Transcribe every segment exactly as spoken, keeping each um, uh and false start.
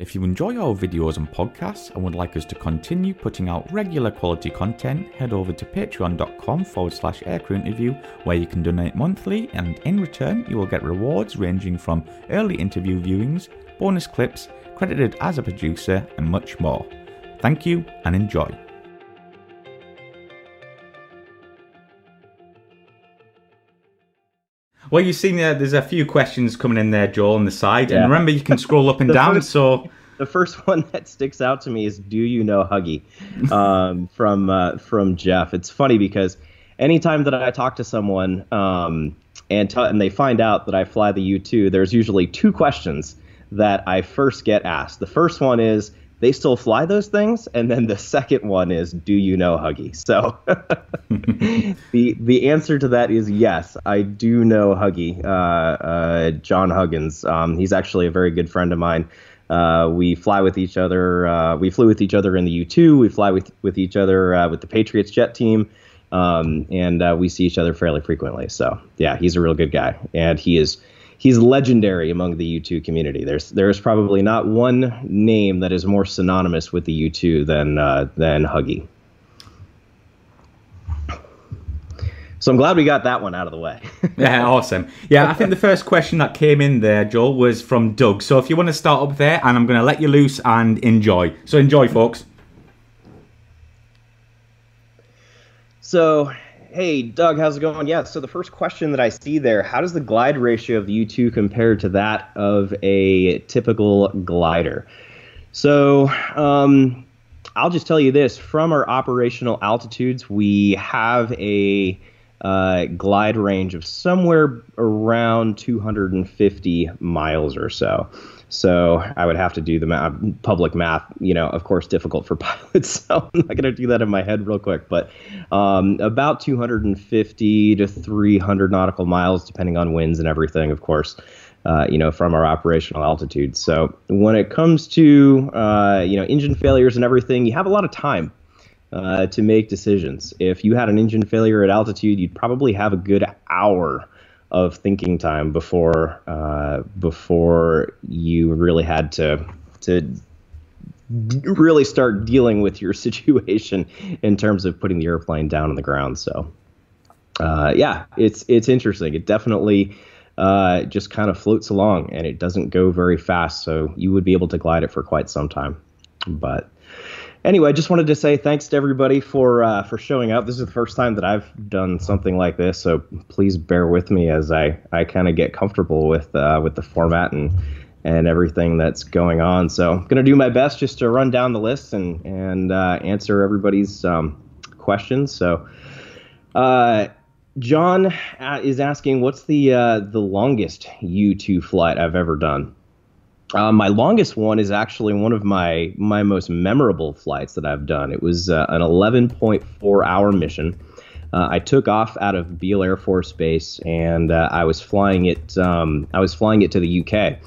If you enjoy our videos and podcasts and would like us to continue putting out regular quality content, head over to patreon.com forward slash aircrewinterview where you can donate monthly, and in return you will get rewards ranging from early interview viewings, bonus clips, credited as a producer and much more. Thank you and enjoy. Well, you've seen there, there's a few questions coming in there, Joel, on the side. Yeah. And remember, you can scroll up and down. First, so the first one that sticks out to me is, do you know Huggy? um, from uh, from Jeff. It's funny because anytime that I talk to someone um, and, t- and they find out that I fly the U two, there's usually two questions that I first get asked. The first one is, they still fly those things? And then the second one is, do you know Huggy? So the the answer to that is yes, I do know Huggy, uh, uh, John Huggins. Um, he's actually a very good friend of mine. Uh, we fly with each other. Uh, we flew with each other in the U two. We fly with, with each other uh, with the Patriots Jet Team. Um, and uh, we see each other fairly frequently. So, yeah, he's a real good guy. And he is... He's legendary among the U two community. There's there's probably not one name that is more synonymous with the U two than uh, than Huggy. So I'm glad we got that one out of the way. Yeah, awesome. Yeah, I think the first question that came in there, Joel, was from Doug. So if you want to start up there, and I'm going to let you loose and enjoy. So enjoy, folks. So... Hey, Doug, how's it going? Yeah, so the first question that I see there, how does the glide ratio of the U two compare to that of a typical glider? So um, I'll just tell you this. From our operational altitudes, we have a uh, glide range of somewhere around two hundred fifty miles or so. So I would have to do the ma- public math, you know, of course, difficult for pilots. So I'm not going to do that in my head real quick. But um, about two hundred fifty to three hundred nautical miles, depending on winds and everything, of course, uh, you know, from our operational altitude. So when it comes to, uh, you know, engine failures and everything, you have a lot of time uh, to make decisions. If you had an engine failure at altitude, you'd probably have a good hour of thinking time before uh, before you really had to to really start dealing with your situation in terms of putting the airplane down on the ground. So uh, yeah, it's it's interesting. It definitely uh, just kind of floats along and it doesn't go very fast. So you would be able to glide it for quite some time, but. Anyway, I just wanted to say thanks to everybody for uh, for showing up. This is the first time that I've done something like this, so please bear with me as I, I kind of get comfortable with uh, with the format and and everything that's going on. So I'm gonna do my best just to run down the list and and uh, answer everybody's um, questions. So uh, John is asking, what's the uh, the longest U two flight I've ever done? Uh, my longest one is actually one of my my most memorable flights that I've done. It was uh, an eleven point four hour mission. Uh, I took off out of Beale Air Force Base, and uh, I was flying it. Um, I was flying it to the U K.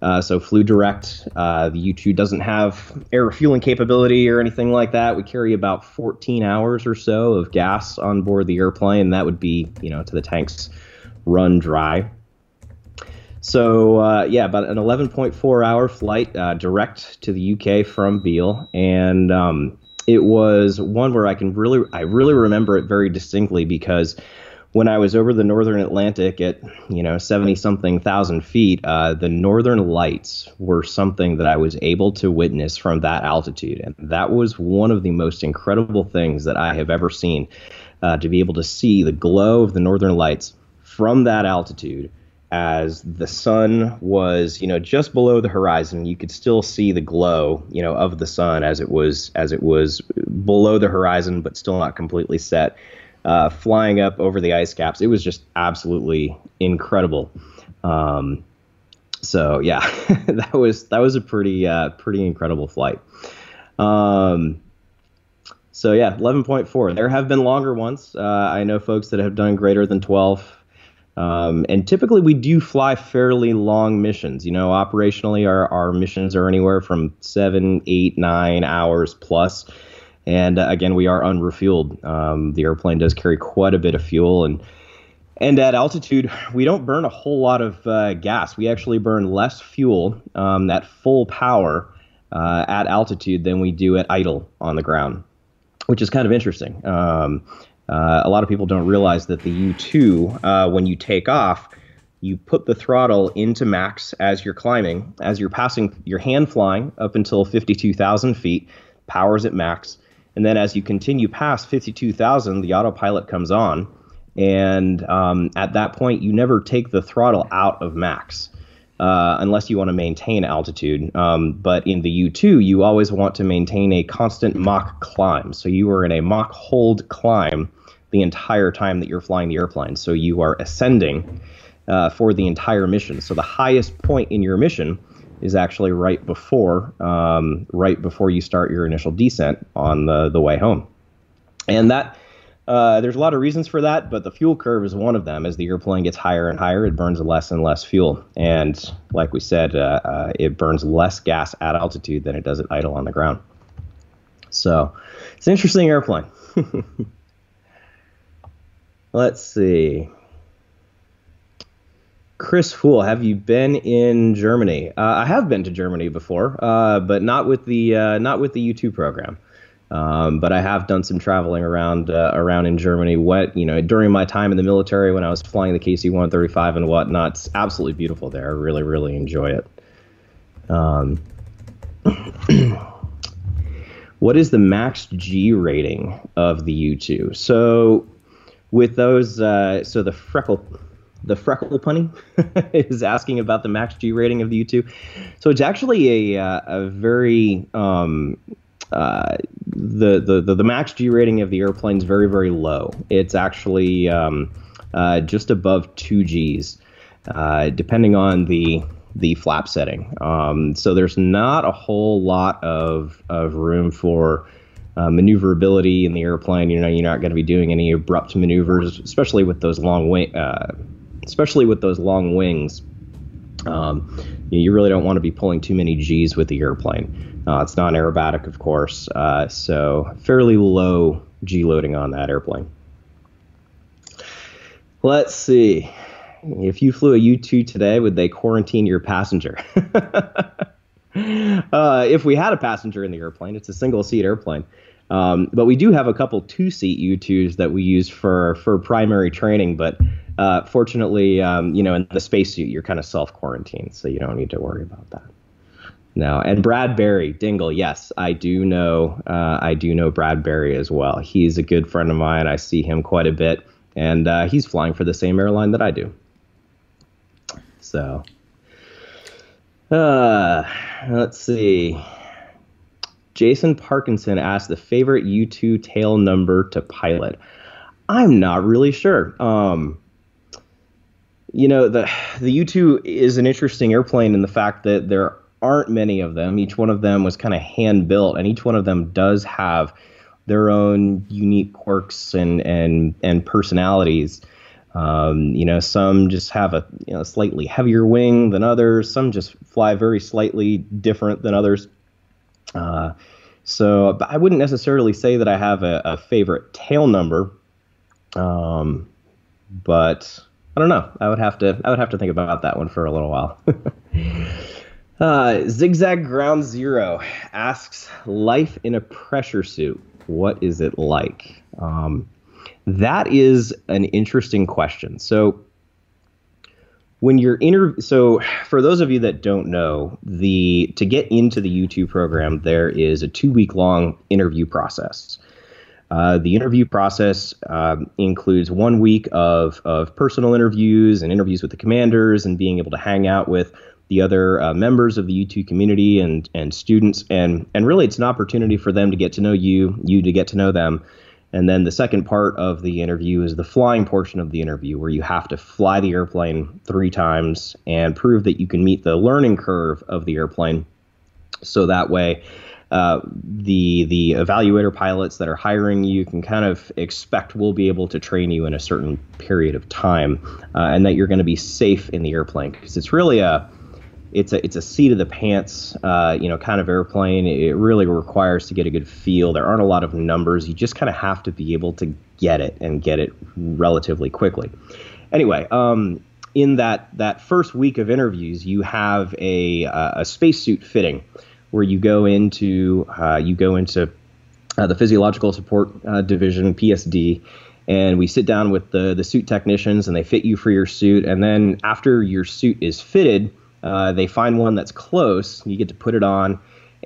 Uh, so flew direct. Uh, the U two doesn't have air refueling capability or anything like that. We carry about fourteen hours or so of gas on board the airplane. That would be, you know, to the tanks run dry. So, uh, yeah, about an eleven point four hour flight uh, direct to the U K from Beale. And um, it was one where I can really I really remember it very distinctly because when I was over the northern Atlantic at, you know, seventy something thousand feet, uh, the northern lights were something that I was able to witness from that altitude. And that was one of the most incredible things that I have ever seen, uh, to be able to see the glow of the northern lights from that altitude. As the sun was, you know, just below the horizon, you could still see the glow, you know, of the sun as it was as it was below the horizon, but still not completely set, uh, flying up over the ice caps. It was just absolutely incredible. Um, so yeah, that was that was a pretty uh, pretty incredible flight. Um, so yeah, eleven point four. There have been longer ones. Uh, I know folks that have done greater than twelve. Um, and typically we do fly fairly long missions. You know, operationally our, our missions are anywhere from seven, eight, nine hours plus. And uh, again, we are unrefueled. Um, the airplane does carry quite a bit of fuel. And and at altitude, we don't burn a whole lot of uh, gas. We actually burn less fuel um, at full power uh, at altitude than we do at idle on the ground, which is kind of interesting. Um, uh, a lot of people don't realize that the U two, uh, when you take off, you put the throttle into max as you're climbing, as you're passing, your hand flying up until fifty-two thousand feet, powers at max. And then as you continue past fifty-two thousand, the autopilot comes on. And um, at that point, you never take the throttle out of max uh, unless you want to maintain altitude. Um, but in the U two, you always want to maintain a constant M O C climb. So you are in a M O C hold climb the entire time that you're flying the airplane. So you are ascending Uh, for the entire mission. So the highest point in your mission is actually right before um, right before you start your initial descent on the, the way home. And that uh, there's a lot of reasons for that, but the fuel curve is one of them. As the airplane gets higher and higher, it burns less and less fuel. And like we said, uh, uh, it burns less gas at altitude than it does at idle on the ground. So it's an interesting airplane. Let's see. Chris Fool, have you been in Germany? Uh, I have been to Germany before, uh, but not with the uh, not with the U two program. Um, but I have done some traveling around uh, around in Germany. What you know during my time in the military when I was flying the K C one thirty-five and whatnot, it's absolutely beautiful there. I really really enjoy it. Um, what is the max G rating of the U two? So with those, uh, so the freckle. The freckle punny is asking about the max G rating of the U two. So it's actually a uh, a very um, uh, the, the the the max G rating of the airplane is very very low. It's actually um, uh, just above two Gs, uh, depending on the the flap setting. Um, so there's not a whole lot of of room for Uh, maneuverability in the airplane. You know, you're not going to be doing any abrupt maneuvers, especially with those long wing. Uh, especially with those long wings, um, you really don't want to be pulling too many G's with the airplane. Uh, it's non-aerobatic, of course, uh, so fairly low G loading on that airplane. Let's see. If you flew a U two today, would they quarantine your passenger? Uh, if we had a passenger in the airplane, it's a single-seat airplane. Um, but we do have a couple two-seat U twos that we use for, for primary training. But uh, fortunately, um, you know, in the spacesuit, you're kind of self-quarantined, so you don't need to worry about that. No, and Brad Berry, Dingle, yes, I do know, uh, I do know Brad Berry as well. He's a good friend of mine. I see him quite a bit, and uh, he's flying for the same airline that I do. So. Uh, let's see. Jason Parkinson asked the favorite U two tail number to pilot. I'm not really sure. Um, you know, the, the U two is an interesting airplane in the fact that there aren't many of them. Each one of them was kind of hand built, and each one of them does have their own unique quirks and, and, and personalities. Um, you know, some just have a you know, slightly heavier wing than others. Some just fly very slightly different than others. Uh, so but I wouldn't necessarily say that I have a, a favorite tail number. Um, but I don't know. I would have to I would have to think about that one for a little while. uh, Zigzag Ground Zero asks, life in a pressure suit. What is it like? Um, That is an interesting question. So when you're inter- so for those of you that don't know, the to get into the U two program, there is a two-week long interview process. Uh, the interview process um, includes one week of, of personal interviews and interviews with the commanders and being able to hang out with the other uh, members of the U two community and, and students. And, and really, it's an opportunity for them to get to know you, you to get to know them. And then the second part of the interview is the flying portion of the interview, where you have to fly the airplane three times and prove that you can meet the learning curve of the airplane. So that way, uh, the the evaluator pilots that are hiring you can kind of expect will be able to train you in a certain period of time, uh, and that you're going to be safe in the airplane, because it's really a It's a it's a seat of the pants, uh, you know, kind of airplane. It really requires to get a good feel. There aren't a lot of numbers. You just kind of have to be able to get it and get it relatively quickly. Anyway, um, in that that first week of interviews, you have a a spacesuit fitting where you go into uh, you go into uh, the physiological support uh, division, P S D, and we sit down with the the suit technicians, and they fit you for your suit. And then after your suit is fitted, uh, they find one that's close. You get to put it on,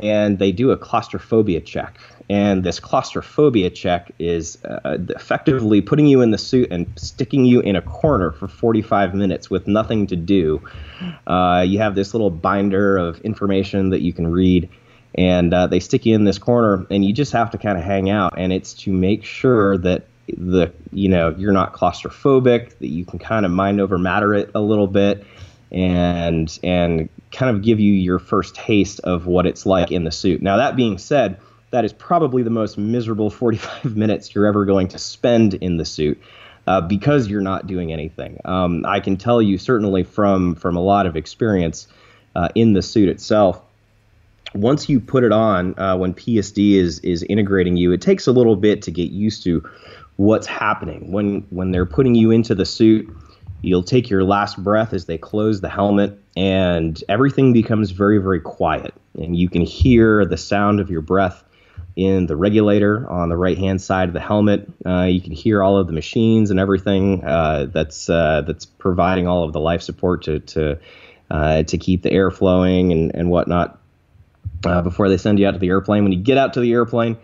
and they do a claustrophobia check. And this claustrophobia check is uh, effectively putting you in the suit and sticking you in a corner for forty-five minutes with nothing to do. Uh, you have this little binder of information that you can read, and uh, they stick you in this corner, and you just have to kind of hang out. And it's to make sure that the you know you're not claustrophobic, that you can kind of mind over matter it a little bit, and and kind of give you your first taste of what it's like in the suit. Now, that being said, that is probably the most miserable forty-five minutes you're ever going to spend in the suit, uh, because you're not doing anything. Um, I can tell you certainly from from a lot of experience uh, in the suit itself, once you put it on, uh, when P S D is is integrating you, it takes a little bit to get used to what's happening. When, when they're putting you into the suit, you'll take your last breath as they close the helmet, and everything becomes very, very quiet. And you can hear the sound of your breath in the regulator on the right-hand side of the helmet. Uh, you can hear all of the machines and everything uh, that's uh, that's providing all of the life support to to uh, to keep the air flowing and and whatnot uh, before they send you out to the airplane. When you get out to the airplane,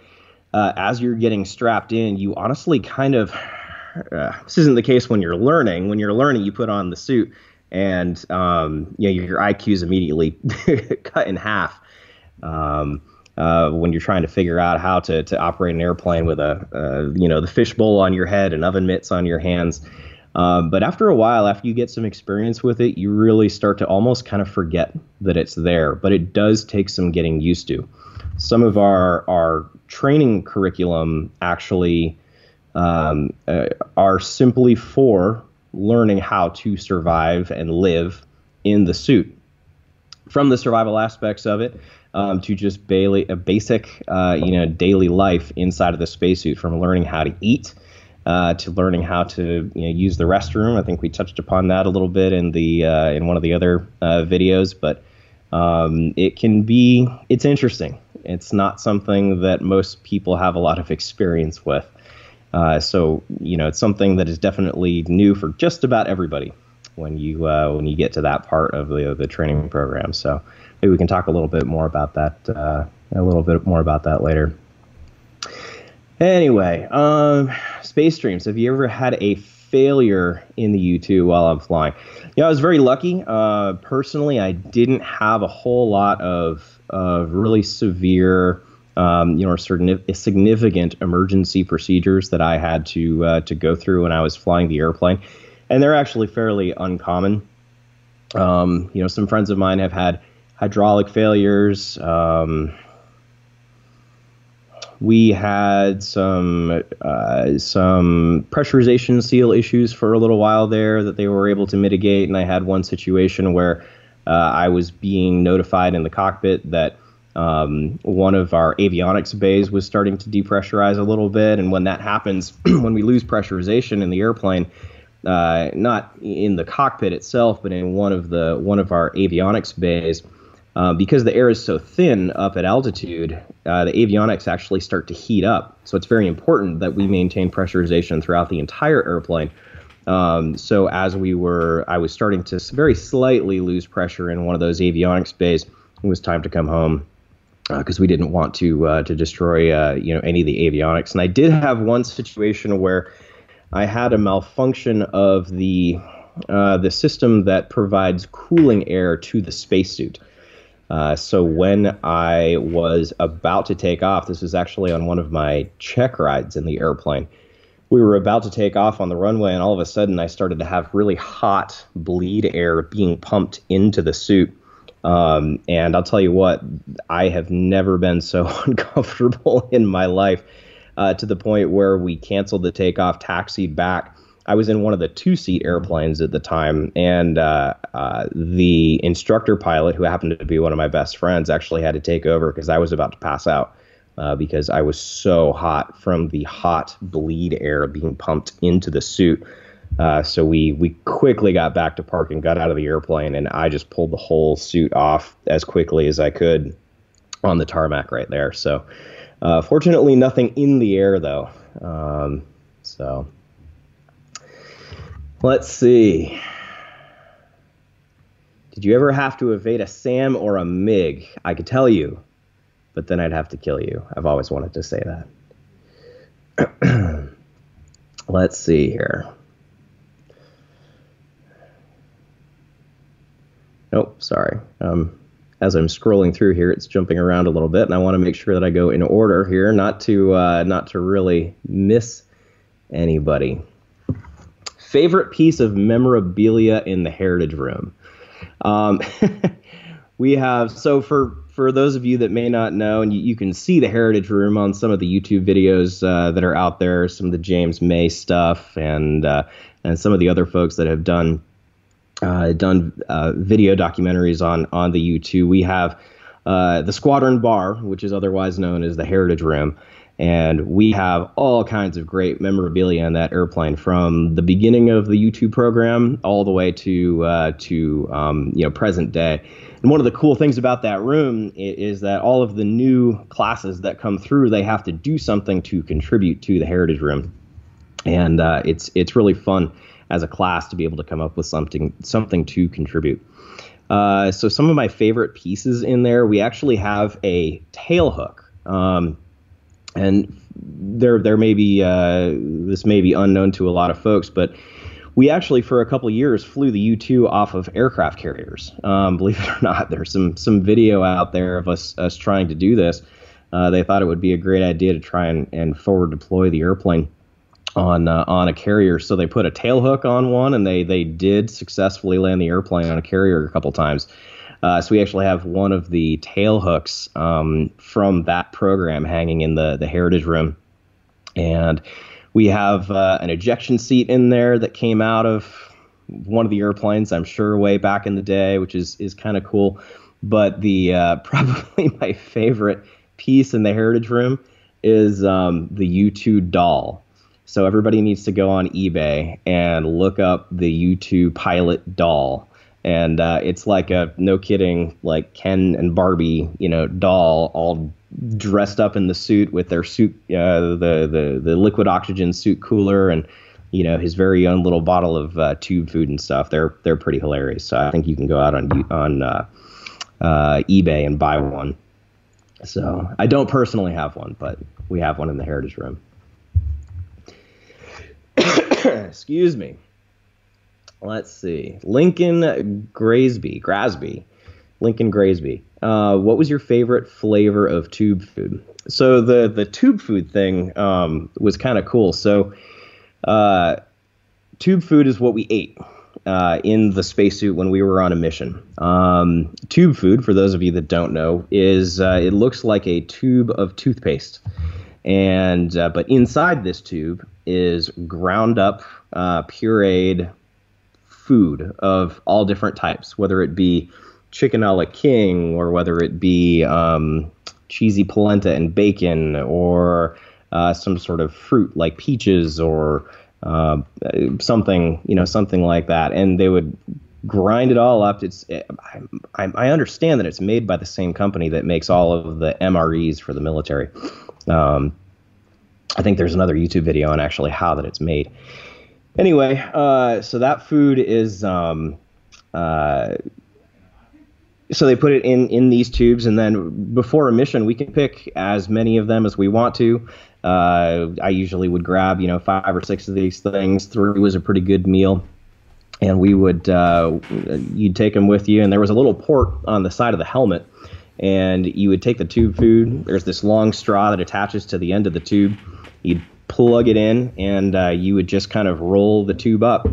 uh, as you're getting strapped in, you honestly kind of uh, this isn't the case when you're learning. When you're learning, you put on the suit, and um, you know, your I Q is immediately cut in half. Um, Uh, when you're trying to figure out how to, to operate an airplane with a, uh, you know, the fishbowl on your head and oven mitts on your hands. Um, but after a while, after you get some experience with it, you really start to almost kind of forget that it's there. But it does take some getting used to. Some of our, our training curriculum actually um, uh, are simply for learning how to survive and live in the suit. From the survival aspects of it, Um, to just ba- a basic, uh, you know, daily life inside of the spacesuit, from learning how to eat uh, to learning how to you know, use the restroom. I think we touched upon that a little bit in the uh, in one of the other uh, videos, but um, it can be it's interesting. It's not something that most people have a lot of experience with, uh, so you know, it's something that is definitely new for just about everybody when you uh, when you get to that part of the the training program. So. Maybe we can talk a little bit more about that, uh, a little bit more about that later. Anyway, um, space dreams. Have you ever had a failure in the U two while I'm flying? You know, I was very lucky. Uh, personally, I didn't have a whole lot of, of really severe, um, you know, or certain significant emergency procedures that I had to uh, to go through when I was flying the airplane, and they're actually fairly uncommon. Um, you know, some friends of mine have had hydraulic failures. Um, we had some uh, some pressurization seal issues for a little while there that they were able to mitigate. And I had one situation where uh, I was being notified in the cockpit that um, one of our avionics bays was starting to depressurize a little bit. And when that happens, when we lose pressurization in the airplane, uh, not in the cockpit itself, but in one of the one of our avionics bays. Uh, because the air is so thin up at altitude, uh, the avionics actually start to heat up. So it's very important that we maintain pressurization throughout the entire airplane. Um, so as we were, I was starting to very slightly lose pressure in one of those avionics bays. It was time to come home because uh, we didn't want to uh, to destroy uh, you know any of the avionics. And I did have one situation where I had a malfunction of the uh, the system that provides cooling air to the spacesuit. Uh, so when I was about to take off, this was actually on one of my check rides in the airplane. We were about to take off on the runway, and all of a sudden I started to have really hot bleed air being pumped into the suit. Um, and I'll tell you what, I have never been so uncomfortable in my life uh, to the point where we canceled the takeoff, taxied back. I was in one of the two-seat airplanes at the time, and uh, uh, the instructor pilot, who happened to be one of my best friends, actually had to take over because I was about to pass out uh, because I was so hot from the hot bleed air being pumped into the suit. Uh, so we we quickly got back to park and got out of the airplane, and I just pulled the whole suit off as quickly as I could on the tarmac right there. So uh, fortunately, nothing in the air, though. Um, so let's see. Did you ever have to evade a SAM or a MiG? I could tell you, but then I'd have to kill you. I've always wanted to say that. Let's see here. Nope, sorry. Um, as I'm scrolling through here, it's jumping around a little bit, and I want to make sure that I go in order here, not to uh, not to really miss anybody. Favorite piece of memorabilia in the Heritage Room. Um, we have, so for, for those of you that may not know, and you, you can see the Heritage Room on some of the YouTube videos, uh, that are out there, some of the James May stuff and, uh, and some of the other folks that have done, uh, done, uh, video documentaries on, on the U two. We have, uh, the Squadron Bar, which is otherwise known as the Heritage Room. And we have all kinds of great memorabilia in that airplane, from the beginning of the U two program all the way to uh, to um, you know, present day. And one of the cool things about that room is that all of the new classes that come through, they have to do something to contribute to the Heritage Room, and uh, it's it's really fun as a class to be able to come up with something something to contribute. Uh, so some of my favorite pieces in there, we actually have a tail hook. Um, And there, there may be, uh, this may be unknown to a lot of folks, but we actually, for a couple of years, flew the U two off of aircraft carriers. Um, believe it or not, there's some some video out there of us us trying to do this. Uh, they thought it would be a great idea to try and, and forward deploy the airplane on uh, on a carrier. So they put a tail hook on one, and they they did successfully land the airplane on a carrier a couple times. Uh, so we actually have one of the tail hooks um, from that program hanging in the, the Heritage Room. And we have uh, an ejection seat in there that came out of one of the airplanes, I'm sure, way back in the day, which is, is kind of cool. But the uh, probably my favorite piece in the Heritage Room is um, the U two doll. So everybody needs to go on eBay and look up the U two pilot doll. And uh, it's like a, no kidding, like Ken and Barbie, you know, doll, all dressed up in the suit with their suit, uh, the, the the liquid oxygen suit cooler, and you know, his very own little bottle of uh, tube food and stuff. They're they're pretty hilarious. So I think you can go out on on uh, uh, eBay and buy one. So I don't personally have one, but we have one in the Heritage Room. Excuse me. Let's see. Lincoln Grasby. Grasby. Lincoln Grasby. Uh, what was your favorite flavor of tube food? So the, the tube food thing um, was kind of cool. So uh, tube food is what we ate uh, in the spacesuit when we were on a mission. Um, tube food, for those of you that don't know, is uh, it looks like a tube of toothpaste. And uh, but inside this tube is ground up, uh, pureed food of all different types, whether it be chicken a la king, or whether it be um, cheesy polenta and bacon, or uh, some sort of fruit like peaches, or uh, something, you know, something like that. And they would grind it all up. It's I, I understand that it's made by the same company that makes all of the M R Es for the military. Um, I think there's another YouTube video on actually how that it's made. Anyway, uh, so that food is, um, uh, so they put it in, in these tubes, and then before a mission, we can pick as many of them as we want to. Uh, I usually would grab, you know, five or six of these things. Three was a pretty good meal, and we would, uh, you'd take them with you, and there was a little port on the side of the helmet, and you would take the tube food. There's this long straw that attaches to the end of the tube. You'd plug it in, and uh, you would just kind of roll the tube up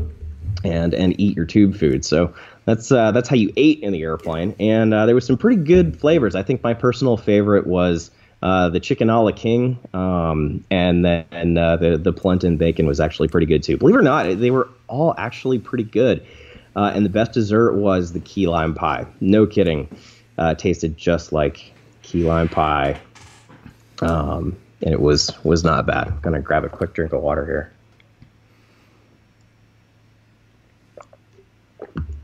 and and eat your tube food. So that's uh, that's how you ate in the airplane. And uh, there was some pretty good flavors. I think my personal favorite was uh, the chicken a la king, um, and then and, uh, the the polenta and bacon was actually pretty good too. Believe it or not, they were all actually pretty good. Uh, and the best dessert was the key lime pie. No kidding, uh, tasted just like key lime pie. Um, And it was was not bad. I'm gonna grab a quick drink of water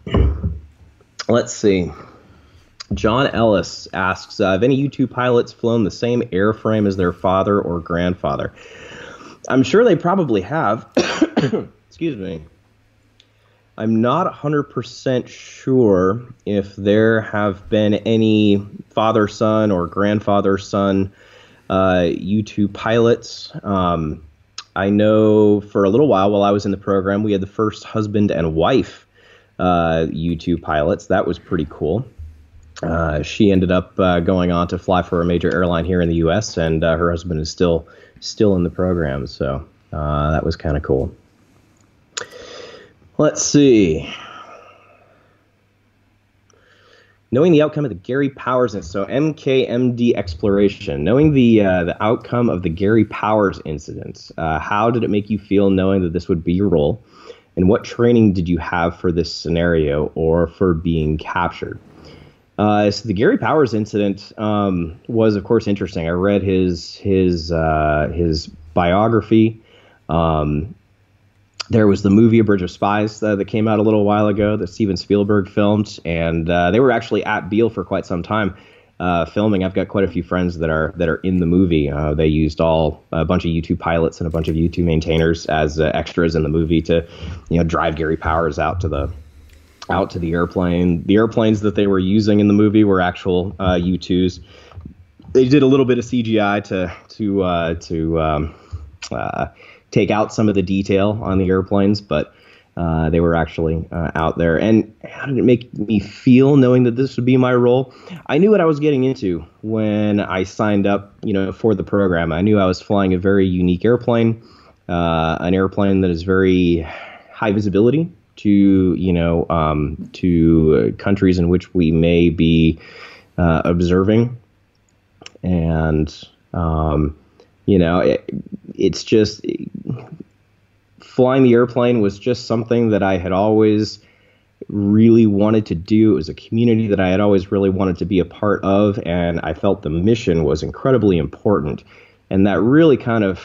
here. Let's see. John Ellis asks, uh, have any U two pilots flown the same airframe as their father or grandfather? I'm sure they probably have. Excuse me. I'm not one hundred percent sure if there have been any father-son or grandfather-son uh, U two pilots. Um, I know for a little while while I was in the program, we had the first husband and wife uh, U two pilots. That was pretty cool. Uh, she ended up uh, going on to fly for a major airline here in the U S, and uh, her husband is still still in the program, so uh, that was kind of cool. Let's see. Knowing the outcome of the Gary Powers incident, so M K M D exploration. Knowing the uh, the outcome of the Gary Powers incident, uh, how did it make you feel knowing that this would be your role, and what training did you have for this scenario or for being captured? Uh, so the Gary Powers incident um, was, of course, interesting. I read his his uh, his biography. Um, there was the movie A Bridge of Spies uh, that came out a little while ago that Steven Spielberg filmed, and uh, they were actually at Beale for quite some time uh, filming. I've got quite a few friends that are that are in the movie. Uh, they used all a bunch of U two pilots and a bunch of U two maintainers as uh, extras in the movie to, you know, drive Gary Powers out to the. out to the airplane. The airplanes that they were using in the movie were actual uh, U twos. They did a little bit of C G I to to uh, to um, uh, take out some of the detail on the airplanes, but uh, they were actually uh, out there. And how did it make me feel knowing that this would be my role? I knew what I was getting into when I signed up, you know, for the program. I knew I was flying a very unique airplane, uh, an airplane that is very high visibility to, you know, um, to uh, countries in which we may be uh, observing. And, um, you know, it, it's just it, flying the airplane was just something that I had always really wanted to do. It was a community that I had always really wanted to be a part of. And I felt the mission was incredibly important. And that really kind of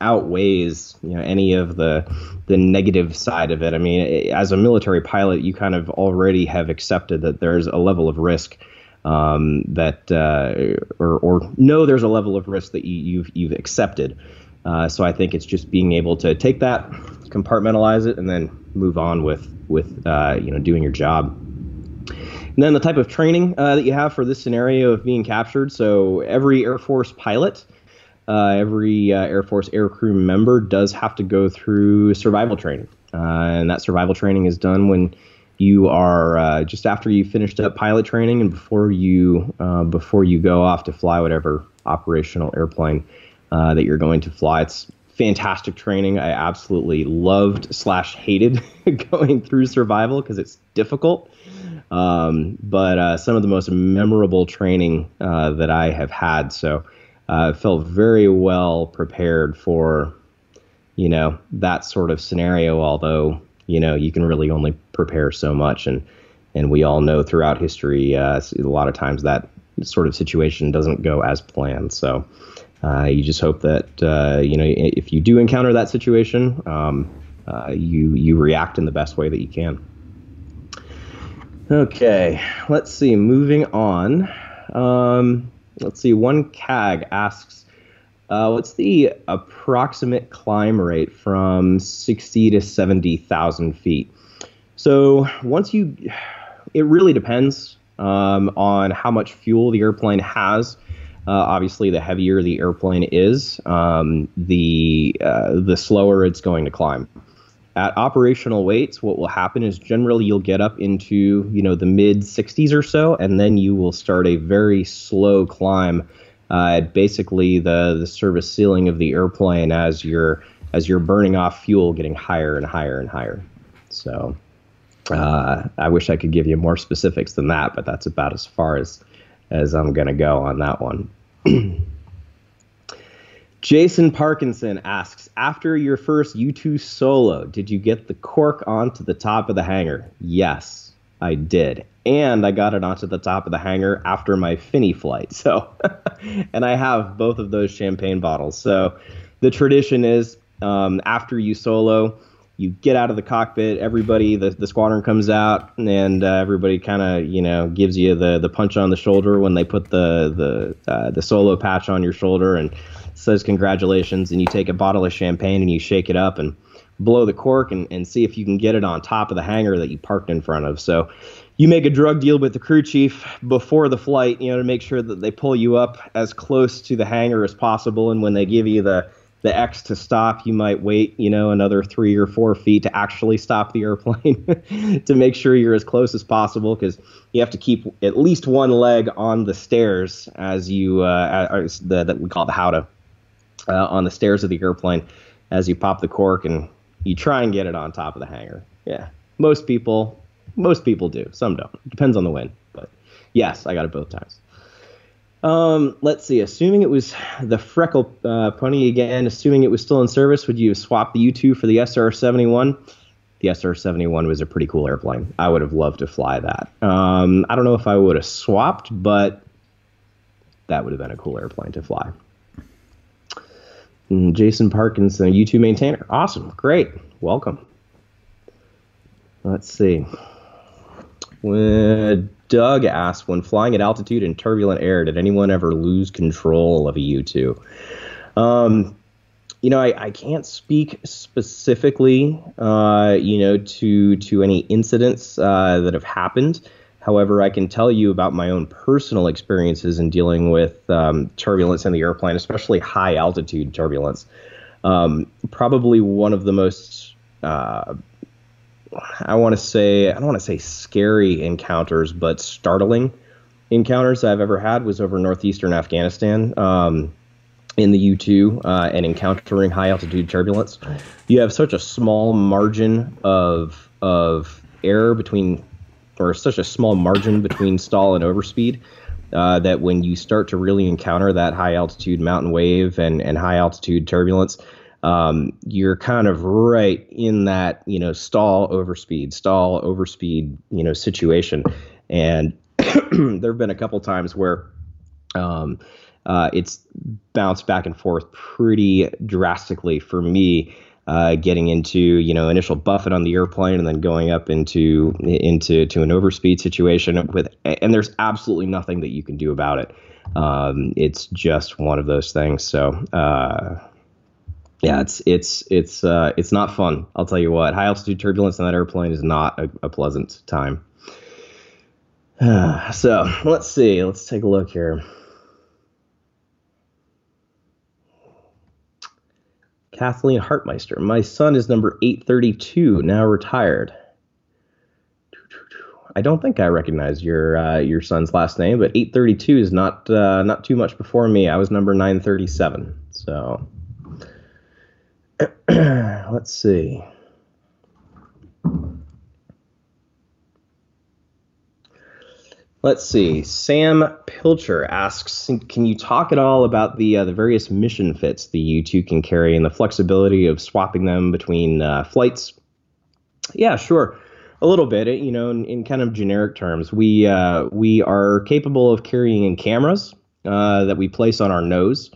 outweighs, you know, any of the the negative side of it. I mean, it, as a military pilot, you kind of already have accepted that there's a level of risk um, that, uh, or, or know there's a level of risk that you, you've you've accepted. Uh, so I think it's just being able to take that, compartmentalize it, and then move on with with uh, you know, doing your job. And then the type of training uh, that you have for this scenario of being captured. So every Air Force pilot. Uh, every uh, Air Force aircrew member does have to go through survival training, uh, and that survival training is done when you are uh, just after you finished up pilot training and before you uh, before you go off to fly whatever operational airplane uh, that you're going to fly. It's fantastic training. I absolutely loved slash hated going through survival because it's difficult. Um, but uh, some of the most memorable training uh, that I have had. So. I uh, felt very well prepared for, you know, that sort of scenario, although, you know, you can really only prepare so much. And, and we all know throughout history, uh, a lot of times that sort of situation doesn't go as planned. So uh, you just hope that, uh, you know, if you do encounter that situation, um, uh, you, you react in the best way that you can. Okay, let's see, moving on. Um, Let's see, one C A G asks, uh, what's the approximate climb rate from sixty to seventy thousand feet? So once you, it really depends um, on how much fuel the airplane has. Uh, obviously, the heavier the airplane is, um, the, uh, the slower it's going to climb. At operational weights, what will happen is generally you'll get up into, you know, the mid sixties or so, and then you will start a very slow climb uh, at basically the the service ceiling of the airplane as you're as you're burning off fuel, getting higher and higher and higher. So uh, I wish I could give you more specifics than that, but that's about as far as as I'm gonna go on that one. Jason Parkinson asks, after your first U two solo, did you get the cork onto the top of the hangar? Yes, I did. And I got it onto the top of the hangar after my Finney flight. So, and I have both of those champagne bottles. So the tradition is um, after you solo, you get out of the cockpit, everybody, the, the squadron comes out, and uh, everybody kind of, you know, gives you the, the punch on the shoulder when they put the the uh, the solo patch on your shoulder and says congratulations, and you take a bottle of champagne and you shake it up and blow the cork and, and see if you can get it on top of the hangar that you parked in front of. So you make a drug deal with the crew chief before the flight, you know, to make sure that they pull you up as close to the hangar as possible. And when they give you the, the X to stop, you might wait, you know, another three or four feet to actually stop the airplane to make sure you're as close as possible, because you have to keep at least one leg on the stairs as you, uh, as the, that we call the howdah, uh, on the stairs of the airplane as you pop the cork and you try and get it on top of the hangar. Yeah, most people... Most people do. Some don't. Depends on the wind. But yes, I got it both times. Um, let's see. Assuming it was the freckle uh, pony again, assuming it was still in service, would you have swapped the U two for the S R seventy-one? The S R seventy-one was a pretty cool airplane. I would have loved to fly that. Um, I don't know if I would have swapped, but that would have been a cool airplane to fly. And Jason Parkinson, U two maintainer. Awesome. Great. Welcome. Let's see. When Doug asked, when flying at altitude in turbulent air, did anyone ever lose control of a U two? Um, you know, I, I can't speak specifically, uh, you know, to to any incidents uh, that have happened. However, I can tell you about my own personal experiences in dealing with um, turbulence in the airplane, especially high altitude turbulence. Um, probably one of the most uh, I want to say, I don't want to say scary encounters, but startling encounters I've ever had was over northeastern Afghanistan um, in the U two uh, and encountering high altitude turbulence. You have such a small margin of of air between, or such a small margin between stall and overspeed uh, that when you start to really encounter that high altitude mountain wave and, and high altitude turbulence, Um, you're kind of right in that, you know, stall overspeed, stall overspeed, you know, situation. And there have been a couple times where um, uh, it's bounced back and forth pretty drastically for me, uh, getting into, you know, initial buffet on the airplane and then going up into into to an overspeed situation with, and there's absolutely nothing that you can do about it. Um, it's just one of those things. So. Uh, Yeah, it's it's it's uh, it's not fun. I'll tell you what. High altitude turbulence in that airplane is not a, a pleasant time. Uh, so let's see. Let's take a look here. Kathleen Hartmeister. My son is number eight thirty-two, now retired. I don't think I recognize your uh, your son's last name, but eight thirty-two is not uh, not too much before me. I was number nine thirty-seven. So. Let's see. Let's see. Sam Pilcher asks, can you talk at all about the uh, the various mission fits the U two can carry and the flexibility of swapping them between uh, flights? Yeah, sure. A little bit, you know, in, in kind of generic terms. We, uh, we are capable of carrying in cameras uh, that we place on our nose.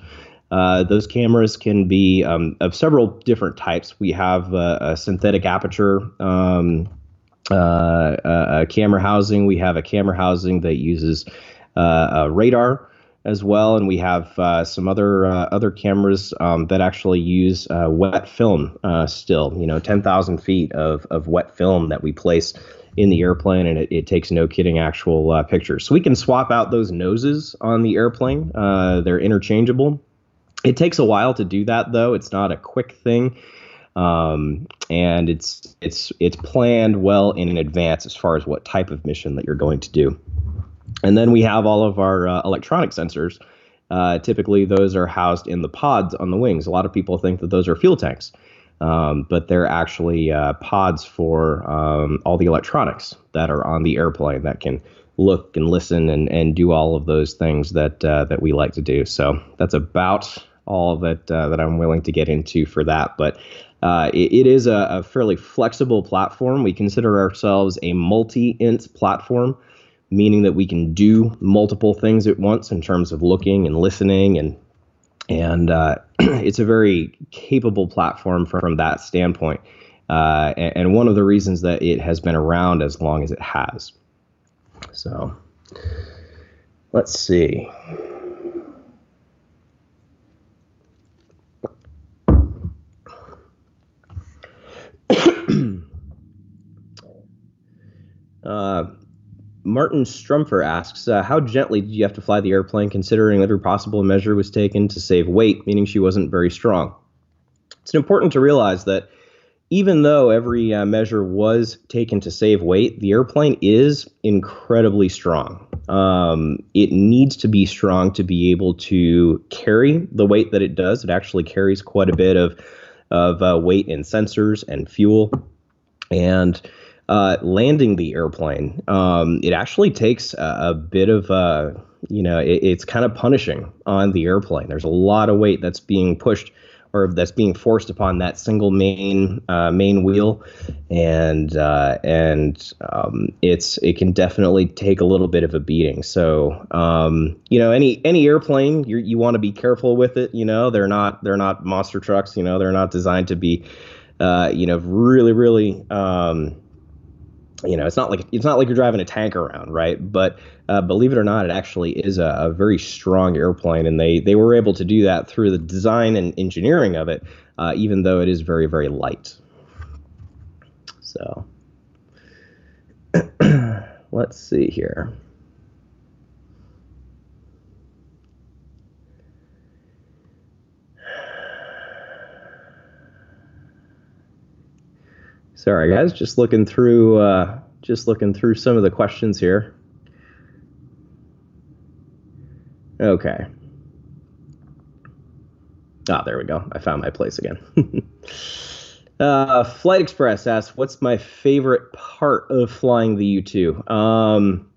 Uh, those cameras can be um, of several different types. We have uh, a synthetic aperture um, uh, a camera housing. We have a camera housing that uses uh, a radar as well, and we have uh, some other uh, other cameras um, that actually use uh, wet film uh, still. You know, ten thousand feet of of wet film that we place in the airplane, and it, it takes, no kidding, actual uh, pictures. So we can swap out those noses on the airplane. Uh, they're interchangeable. It takes a while to do that, though. It's not a quick thing, um, and it's it's it's planned well in advance as far as what type of mission that you're going to do. And then we have all of our uh, electronic sensors. Uh, typically, those are housed in the pods on the wings. A lot of people think that those are fuel tanks, um, but they're actually uh, pods for um, all the electronics that are on the airplane that can look and listen and, and do all of those things that uh, that we like to do. So that's about all that uh, that I'm willing to get into for that. But uh, it, it is a, a fairly flexible platform. We consider ourselves a multi-int platform, meaning that we can do multiple things at once in terms of looking and listening. And and uh, it's a very capable platform from that standpoint. uh, and, and one of the reasons that it has been around as long as it has. So let's see. uh, Martin Strumpfer asks, uh, how gently did you have to fly the airplane, considering every possible measure was taken to save weight, meaning she wasn't very strong? It's important to realize that even though every uh, measure was taken to save weight, the airplane is incredibly strong. Um, it needs to be strong to be able to carry the weight that it does. It actually carries quite a bit of of uh, weight in sensors and fuel. And uh, landing the airplane, um, it actually takes a, a bit of, uh, you know, it, it's kind of punishing on the airplane. There's a lot of weight that's being pushed or that's being forced upon that single main uh, main wheel, and uh, and um, it's it can definitely take a little bit of a beating. So um, you know, any any airplane you you want to be careful with it. You know, they're not they're not monster trucks. You know, they're not designed to be uh, you know really really. Um, you know, it's not like it's not like you're driving a tank around, right? But uh, believe it or not, it actually is a, a very strong airplane, and they they were able to do that through the design and engineering of it, uh, even though it is very, very light. So let's see here. Sorry, guys, just looking through uh, just looking through some of the questions here. Okay. Ah, there we go. I found my place again. uh, Flight Express asks, what's my favorite part of flying the U two? Um,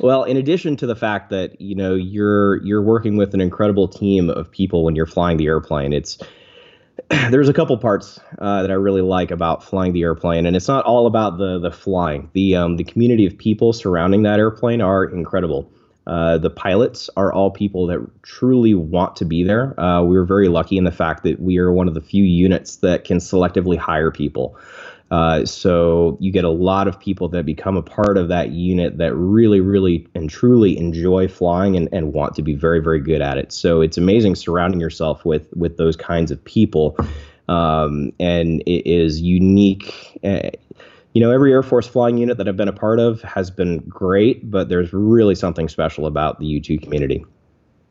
well, in addition to the fact that, you know, you're you're working with an incredible team of people when you're flying the airplane, it's there's a couple parts uh, that I really like about flying the airplane, and it's not all about the the flying. The um, the community of people surrounding that airplane are incredible. Uh, the pilots are all people that truly want to be there. Uh, we were very lucky in the fact that we are one of the few units that can selectively hire people. Uh, so you get a lot of people that become a part of that unit that really, really and truly enjoy flying and, and want to be very, very good at it. So it's amazing surrounding yourself with with those kinds of people. Um, and it is unique. Uh, You know, every Air Force flying unit that I've been a part of has been great, but there's really something special about the U two community.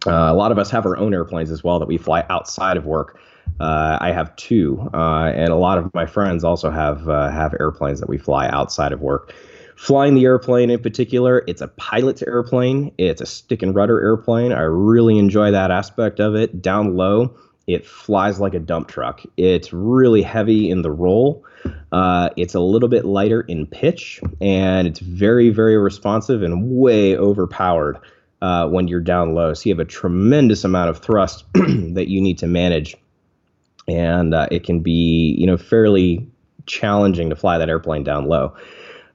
Uh, a lot of us have our own airplanes as well that we fly outside of work. Uh, I have two, uh, and a lot of my friends also have uh, have airplanes that we fly outside of work. Flying the airplane in particular, it's a pilot's airplane. It's a stick and rudder airplane. I really enjoy that aspect of it. Down low, it flies like a dump truck. It's really heavy in the roll. Uh, it's a little bit lighter in pitch, and it's very, very responsive and way overpowered uh, when you're down low. So you have a tremendous amount of thrust that you need to manage, and uh, it can be, you know, fairly challenging to fly that airplane down low.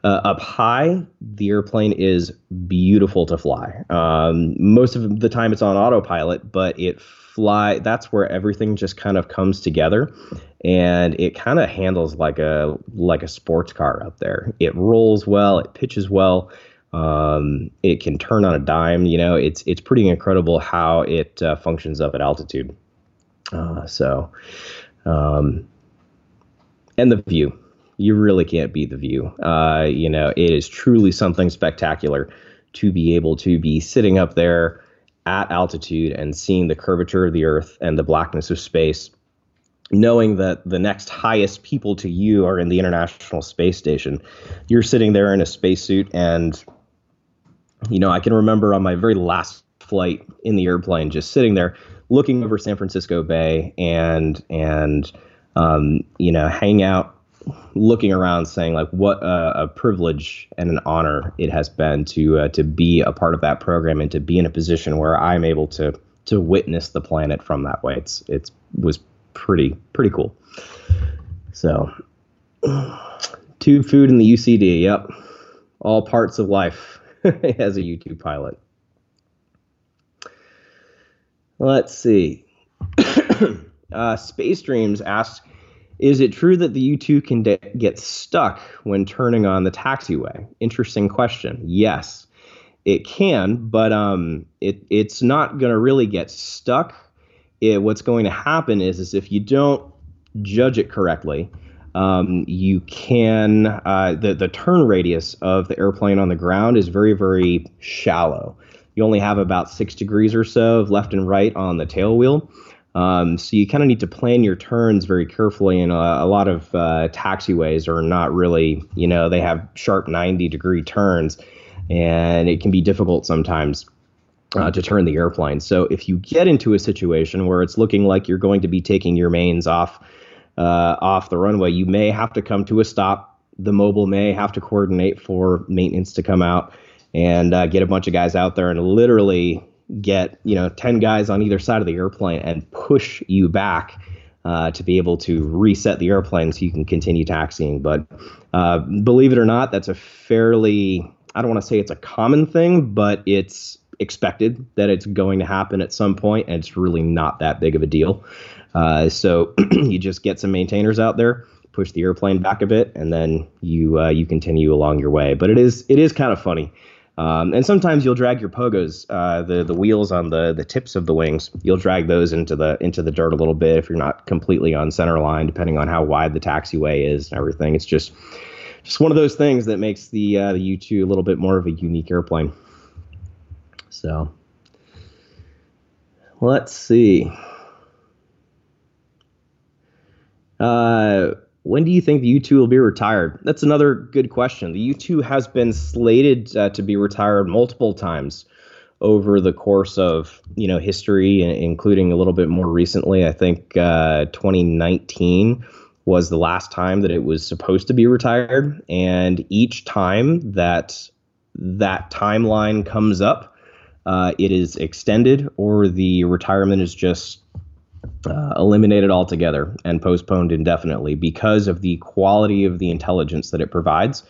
Uh, up high, the airplane is beautiful to fly. Um, most of the time it's on autopilot, but it fly that's where everything just kind of comes together, and it kind of handles like a like a sports car up there. It rolls well, it pitches well, um it can turn on a dime. You know, it's it's pretty incredible how it uh, functions up at altitude. Uh so um and the view, you really can't beat the view. Uh you know, it is truly something spectacular to be able to be sitting up there at altitude and seeing the curvature of the earth and the blackness of space, knowing that the next highest people to you are in the International Space Station. You're sitting there in a spacesuit, and, you know, I can remember on my very last flight in the airplane, just sitting there looking over San Francisco Bay and, and um, you know, hang out, looking around, saying like what uh, a privilege and an honor it has been to uh, to be a part of that program and to be in a position where I'm able to to witness the planet from that way. It's it was pretty pretty cool. So, two food in the U C D. Yep, all parts of life as a U two pilot. Let's see. uh, Space Dreams asked, Is it true that the U two can de- get stuck when turning on the taxiway? Interesting question. Yes, it can, but um, it it's not going to really get stuck. It, what's going to happen is, is if you don't judge it correctly, um, you can uh, the the turn radius of the airplane on the ground is very, very shallow. You only have about six degrees or so of left and right on the tail wheel. Um, so you kind of need to plan your turns very carefully, and a, a lot of uh, taxiways are not really, you know, they have sharp ninety degree turns, and it can be difficult sometimes uh, to turn the airplane. So if you get into a situation where it's looking like you're going to be taking your mains off, uh, off the runway, you may have to come to a stop. The mobile may have to coordinate for maintenance to come out and uh, get a bunch of guys out there and literally get, you know, ten guys on either side of the airplane and push you back uh, to be able to reset the airplane so you can continue taxiing. But uh, believe it or not, that's a fairly, I don't want to say it's a common thing, but it's expected that it's going to happen at some point, and it's really not that big of a deal. Uh, so you just get some maintainers out there, push the airplane back a bit, and then you uh, you continue along your way. But it is it is kind of funny. Um, and sometimes you'll drag your pogos, uh, the, the wheels on the, the tips of the wings, you'll drag those into the into the dirt a little bit if you're not completely on center line, depending on how wide the taxiway is and everything. It's just just one of those things that makes the, uh, the U two a little bit more of a unique airplane. So let's see. Uh... When do you think the U two will be retired? That's another good question. The U two has been slated uh, to be retired multiple times over the course of, you know, history, including a little bit more recently. I think uh, twenty nineteen was the last time that it was supposed to be retired. And each time that that timeline comes up, uh, it is extended, or the retirement is just Uh, eliminated altogether and postponed indefinitely because of the quality of the intelligence that it provides.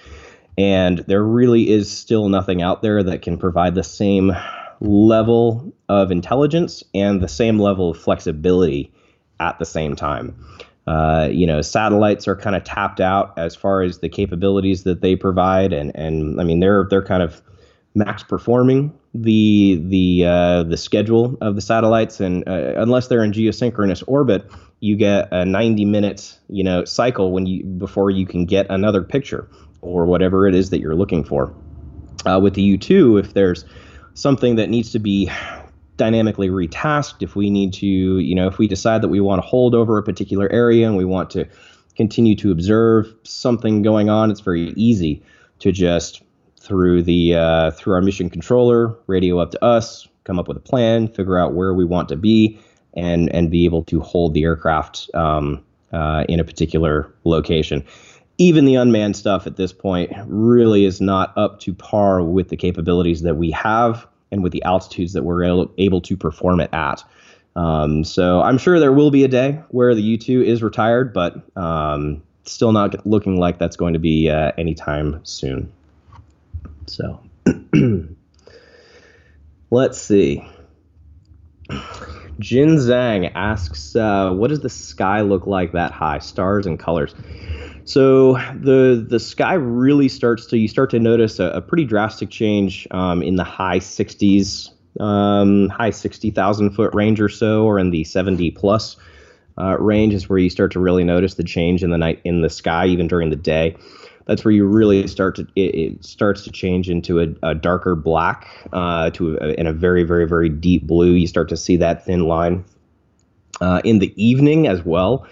And there really is still nothing out there that can provide the same level of intelligence and the same level of flexibility at the same time. Uh, you know, satellites are kind of tapped out as far as the capabilities that they provide, and and I mean they're they're kind of max performing the the uh, the schedule of the satellites, and uh, unless they're in geosynchronous orbit, you get a ninety minute you know cycle when you before you can get another picture or whatever it is that you're looking for. Uh, with the U two, if there's something that needs to be dynamically retasked, if we need to, you know, if we decide that we want to hold over a particular area and we want to continue to observe something going on, it's very easy to just through the uh, through our mission controller, radio up to us, come up with a plan, figure out where we want to be, and and be able to hold the aircraft um, uh, in a particular location. Even the unmanned stuff at this point really is not up to par with the capabilities that we have and with the altitudes that we're able, able to perform it at. Um, so I'm sure there will be a day where the U two is retired, but um, still not looking like that's going to be uh, anytime soon. So let's see. Jin Zhang asks, uh, what does the sky look like that high? Stars and colors. So the the sky really starts to, you start to notice a, a pretty drastic change um, in the high sixties, um, high sixty thousand foot range or so, or in the seventy plus uh, range is where you start to really notice the change in the night, in the sky, even during the day. That's where you really start to, it, it starts to change into a, a darker black uh, to a, in a very, very, very deep blue. You start to see that thin line uh, in the evening as well.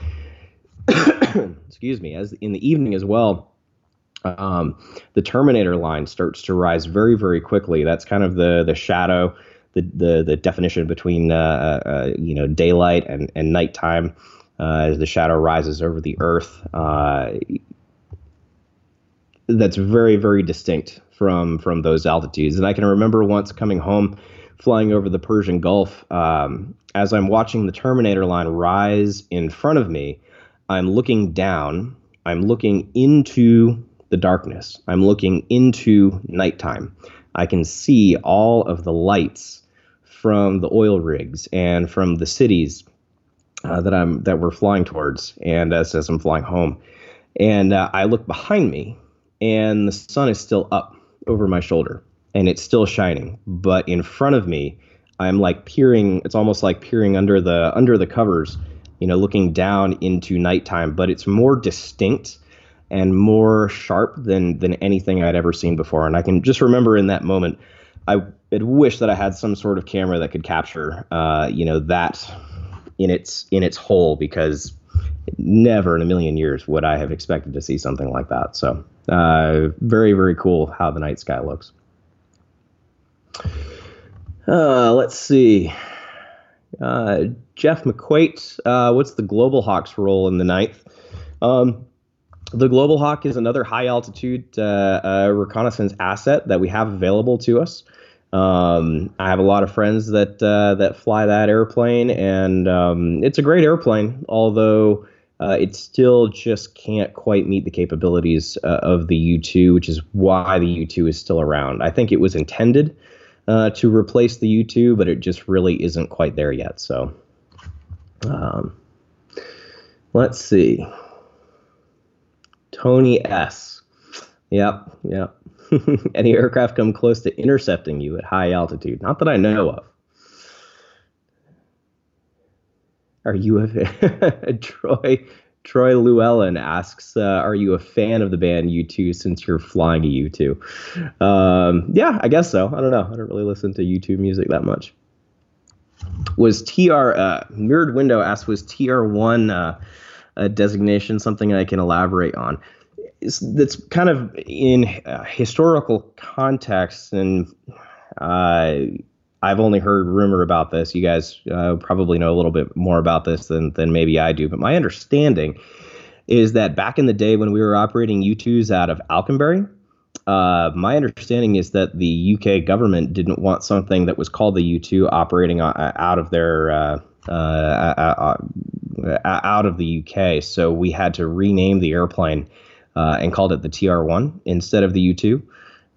Excuse me, as in the evening as well. Um, the terminator line starts to rise very, very quickly. That's kind of the the shadow, the the, the definition between uh, uh, you know daylight and and nighttime uh, as the shadow rises over the Earth. Uh, That's very, very distinct from from those altitudes. And I can remember once coming home, flying over the Persian Gulf. Um, as I'm watching the terminator line rise in front of me, I'm looking down. I'm looking into the darkness. I'm looking into nighttime. I can see all of the lights from the oil rigs and from the cities uh, that I'm that we're flying towards, and uh, as I'm flying home, and uh, I look behind me, and the sun is still up over my shoulder, and it's still shining. But in front of me, I'm like peering. It's almost like peering under the under the covers, you know, looking down into nighttime. But it's more distinct and more sharp than than anything I'd ever seen before. And I can just remember in that moment, I had wished that I had some sort of camera that could capture, uh, you know, that in its in its whole, because never in a million years would I have expected to see something like that. So uh, very, very cool how the night sky looks. Uh, let's see. Uh, Jeff McQuate, uh, what's the Global Hawk's role in the ninth? Um, the Global Hawk is another high-altitude uh, uh, reconnaissance asset that we have available to us. Um, I have a lot of friends that uh, that fly that airplane, and um, it's a great airplane, although uh, it still just can't quite meet the capabilities uh, of the U two, which is why the U two is still around. I think it was intended uh, to replace the U two, but it just really isn't quite there yet. So um, let's see. Tony S. Yep, yep. Any aircraft come close to intercepting you at high altitude? Not that I know of. Are you a Troy Troy Llewellyn asks, uh, are you a fan of the band U two since you're flying a U two? Um, yeah, I guess so. I don't know. I don't really listen to U two music that much. Was T R uh, Mirrored Window asks, was T R one uh, a designation something I can elaborate on? That's kind of in uh, historical context, and uh, I've only heard rumor about this. You guys uh, probably know a little bit more about this than than maybe I do. But my understanding is that back in the day when we were operating U twos out of Alconbury, uh, my understanding is that the U K government didn't want something that was called the U two operating out of their uh, uh, uh, out of the U K. So we had to rename the airplane. Uh, and called it the T R one instead of the U two.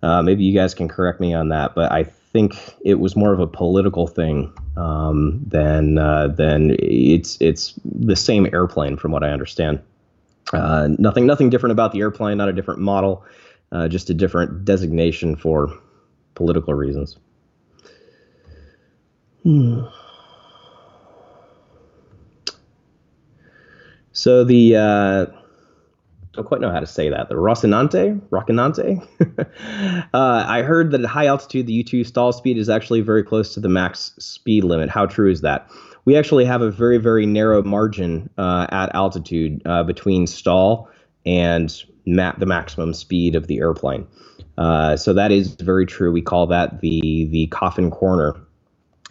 Uh, maybe you guys can correct me on that, but I think it was more of a political thing um, than uh, than it's it's the same airplane from what I understand. Uh, nothing nothing different about the airplane, not a different model, uh, just a different designation for political reasons. Hmm. So the. Uh, Don't quite know how to say that. The Rocinante, Rocinante. uh, I heard that at high altitude, the U two stall speed is actually very close to the max speed limit. How true is that? We actually have a very, very narrow margin uh, at altitude uh, between stall and ma- the maximum speed of the airplane. Uh, so that is very true. We call that the the coffin corner,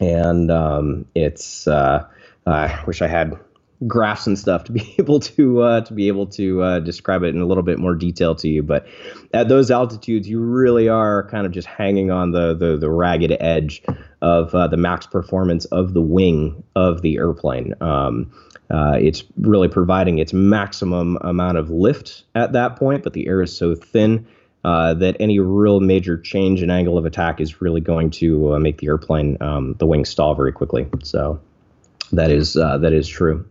and um, it's. Uh, I wish I had graphs and stuff to be able to uh, to be able to uh, describe it in a little bit more detail to you, but at those altitudes, you really are kind of just hanging on the the, the ragged edge of uh, the max performance of the wing of the airplane. Um, uh, it's really providing its maximum amount of lift at that point, but the air is so thin uh, that any real major change in angle of attack is really going to uh, make the airplane um, the wing stall very quickly. So that is uh, that is true.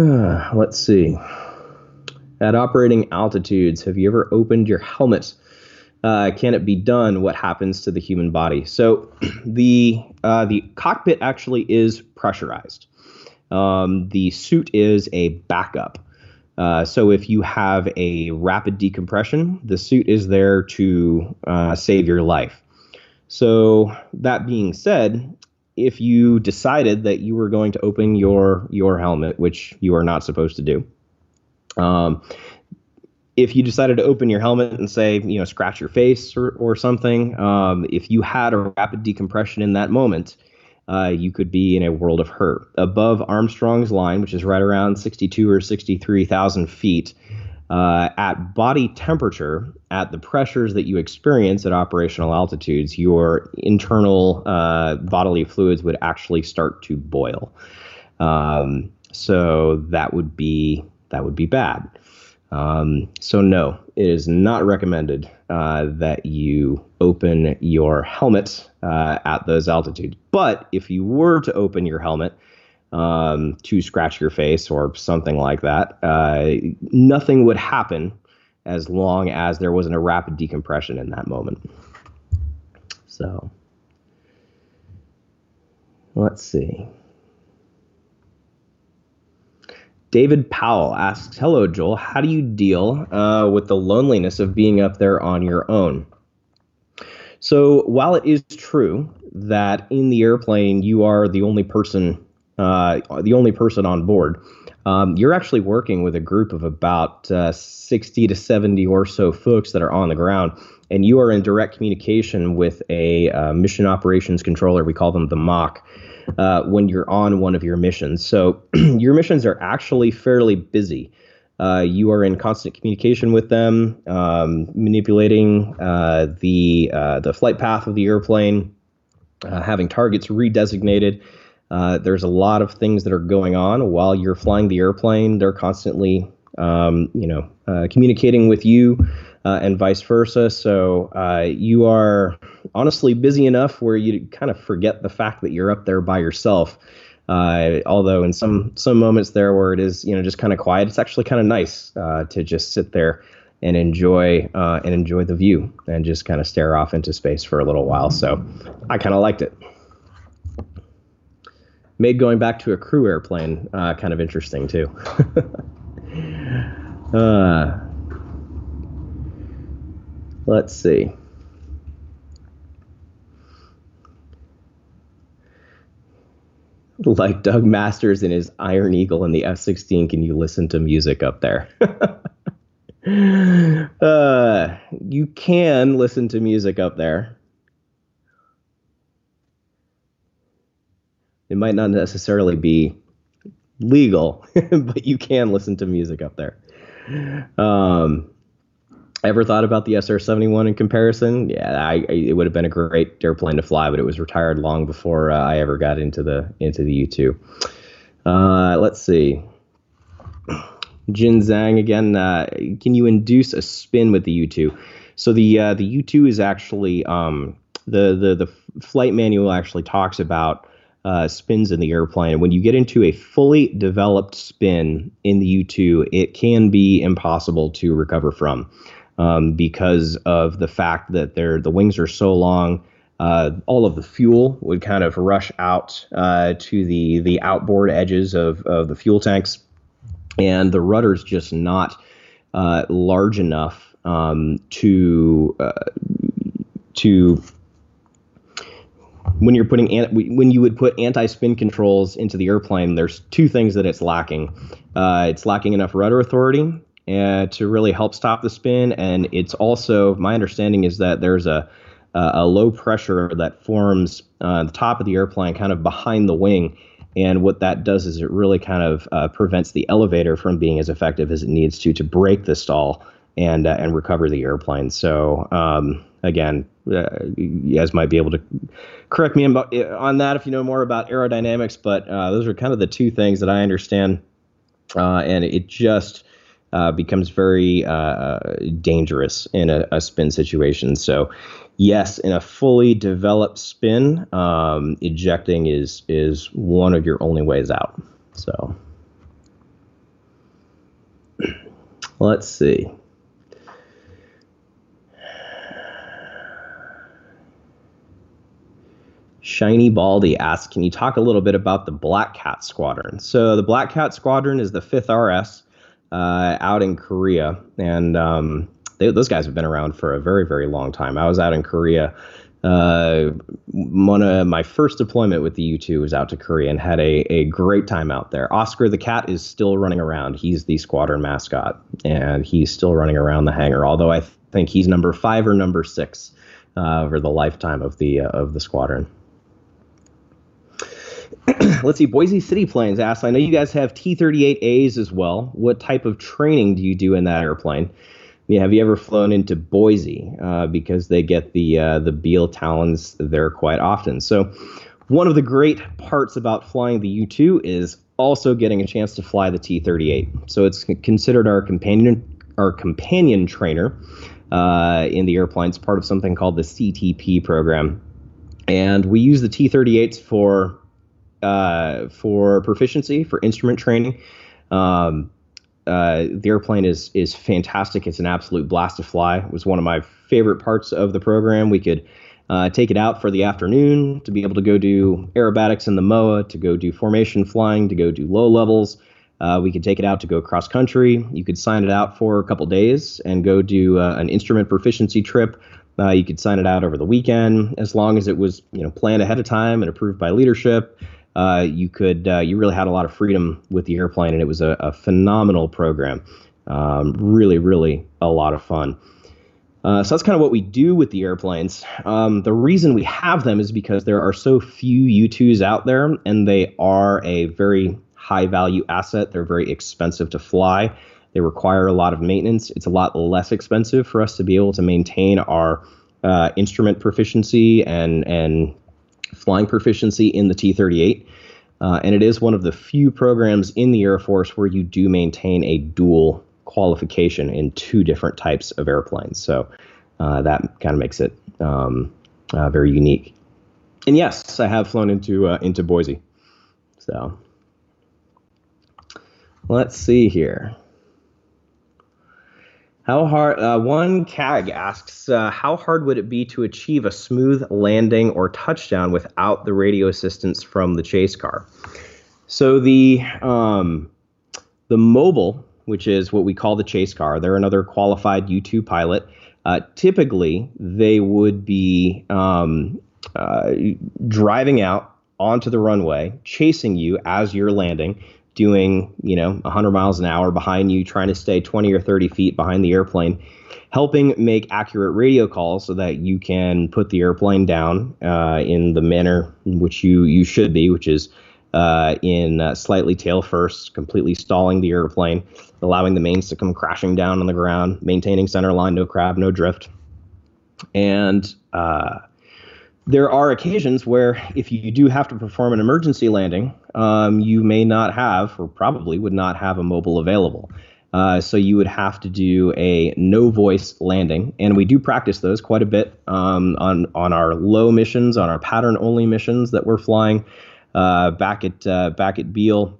Uh, let's see. At operating altitudes, have you ever opened your helmet? Uh, can it be done? What happens to the human body? So the uh, the cockpit actually is pressurized. Um, the suit is a backup. Uh, so if you have a rapid decompression, the suit is there to uh, save your life. So that being said, if you decided that you were going to open your your helmet, which you are not supposed to do, um, if you decided to open your helmet and say, you know, scratch your face or, or something, um, if you had a rapid decompression in that moment, uh, you could be in a world of hurt. Above Armstrong's line, which is right around sixty-two or sixty-three thousand feet, uh, at body temperature, at the pressures that you experience at operational altitudes, your internal uh, bodily fluids would actually start to boil. Um, so that would be that would be bad. Um, so no, it is not recommended uh, that you open your helmet uh, at those altitudes. But if you were to open your helmet, um, to scratch your face or something like that, uh, nothing would happen as long as there wasn't a rapid decompression in that moment. So let's see. David Powell asks, hello, Joel. How do you deal uh, with the loneliness of being up there on your own? So while it is true that in the airplane you are the only person, uh, the only person on board, um, you're actually working with a group of about uh, sixty to seventy or so folks that are on the ground, and you are in direct communication with a uh, mission operations controller. We call them the M O C. Uh, when you're on one of your missions. So your missions are actually fairly busy. Uh, you are in constant communication with them, um, manipulating uh, the uh, the flight path of the airplane, uh, having targets redesignated. Uh, there's a lot of things that are going on while you're flying the airplane. They're constantly, um, you know, uh, communicating with you uh, and vice versa. So uh, you are honestly busy enough where you kind of forget the fact that you're up there by yourself. Uh, although in some some moments there where it is, you know, just kind of quiet, it's actually kind of nice uh, to just sit there and enjoy uh, and enjoy the view and just kind of stare off into space for a little while. So I kind of liked it. Made going back to a crew airplane uh, kind of interesting too. uh, let's see. Like Doug Masters in his Iron Eagle and the F sixteen, can you listen to music up there? uh, you can listen to music up there. It might not necessarily be legal, but you can listen to music up there. Um, ever thought about the S R seventy-one in comparison? Yeah, I, I, it would have been a great airplane to fly, but it was retired long before uh, I ever got into the into the U two. Uh, let's see. Jin Zhang again. Uh, can you induce a spin with the U two? So the uh, the U two is actually um, the the the flight manual actually talks about uh, spins in the airplane. When you get into a fully developed spin in the U two, it can be impossible to recover from. Um, because of the fact that they're, the wings are so long, uh, all of the fuel would kind of rush out uh, to the the outboard edges of, of the fuel tanks, and the rudder's just not uh, large enough um, to uh, to when you're putting an, when you would put anti-spin controls into the airplane. There's two things that it's lacking. Uh, it's lacking enough rudder authority Uh, to really help stop the spin, and it's also, my understanding is that there's a uh, a low pressure that forms uh, the top of the airplane kind of behind the wing, and what that does is it really kind of uh, prevents the elevator from being as effective as it needs to to break the stall and uh, and recover the airplane. So um, again, uh, you guys might be able to correct me on that if you know more about aerodynamics, but uh, those are kind of the two things that I understand, uh, and it just Uh, becomes very uh, dangerous in a, a spin situation. So yes, in a fully developed spin, um, ejecting is is one of your only ways out. So let's see. Shiny Baldy asks, can you talk a little bit about the Black Cat Squadron? So the Black Cat Squadron is the fifth R S. Uh, out in Korea, and um, they, those guys have been around for a very, very long time. I was out in Korea. Uh, one of my first deployment with the U two was out to Korea and had a, a great time out there. Oscar the Cat is still running around. He's the squadron mascot, and he's still running around the hangar, although I th think he's number five or number six uh, over the lifetime of the, uh, of the squadron. Let's see. Boise City Planes asks, I know you guys have T thirty-eight A's as well. What type of training do you do in that airplane? Yeah, have you ever flown into Boise? Uh, because they get the uh, the Beale Talons there quite often. So one of the great parts about flying the U two is also getting a chance to fly the T thirty-eight. So it's considered our companion our companion trainer uh, in the airplane. It's part of something called the C T P program, and we use the T thirty-eights for uh, for proficiency, for instrument training. Um, uh, the airplane is is fantastic. It's an absolute blast to fly. It was one of my favorite parts of the program. We could uh, take it out for the afternoon to be able to go do aerobatics in the M O A, to go do formation flying, to go do low levels. Uh, we could take it out to go cross country. You could sign it out for a couple days and go do uh, an instrument proficiency trip. Uh, you could sign it out over the weekend, as long as it was, you know, planned ahead of time and approved by leadership. Uh, you could, uh, you really had a lot of freedom with the airplane, and it was a, a phenomenal program. Um, really, really a lot of fun. Uh, so that's kind of what we do with the airplanes. Um, the reason we have them is because there are so few U twos out there, and they are a very high value asset. They're very expensive to fly. They require a lot of maintenance. It's a lot less expensive for us to be able to maintain our uh, instrument proficiency and and flying proficiency in the T thirty-eight. Uh, and it is one of the few programs in the Air Force where you do maintain a dual qualification in two different types of airplanes. So uh, that kind of makes it um, uh, very unique. And yes, I have flown into uh, into Boise. So let's see here. How hard? Uh, one C A G asks, uh, how hard would it be to achieve a smooth landing or touchdown without the radio assistance from the chase car? So the um, the mobile, which is what we call the chase car, they're another qualified U two pilot. Uh, typically, they would be um, uh, driving out onto the runway, chasing you as you're landing, doing, you know, one hundred miles an hour behind you, trying to stay twenty or thirty feet behind the airplane, helping make accurate radio calls so that you can put the airplane down uh, in the manner in which you, you should be, which is uh, in uh, slightly tail first, completely stalling the airplane, allowing the mains to come crashing down on the ground, maintaining center line, no crab, no drift. And uh, there are occasions where if you do have to perform an emergency landing, um, you may not have, or probably would not have, a mobile available. Uh, so you would have to do a no voice landing. And we do practice those quite a bit um, on, on our low missions, on our pattern only missions that we're flying uh, back at uh, back at Beale.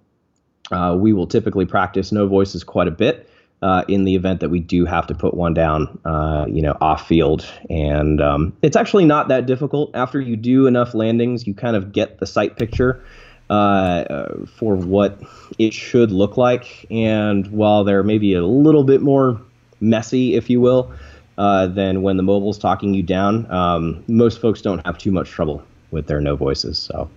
Uh, we will typically practice no voices quite a bit Uh, in the event that we do have to put one down, uh, you know, off field. And um, it's actually not that difficult. After you do enough landings, you kind of get the sight picture uh, uh, for what it should look like. And while they're maybe a little bit more messy, if you will, uh, than when the mobile's talking you down, um, most folks don't have too much trouble with their no voices. So,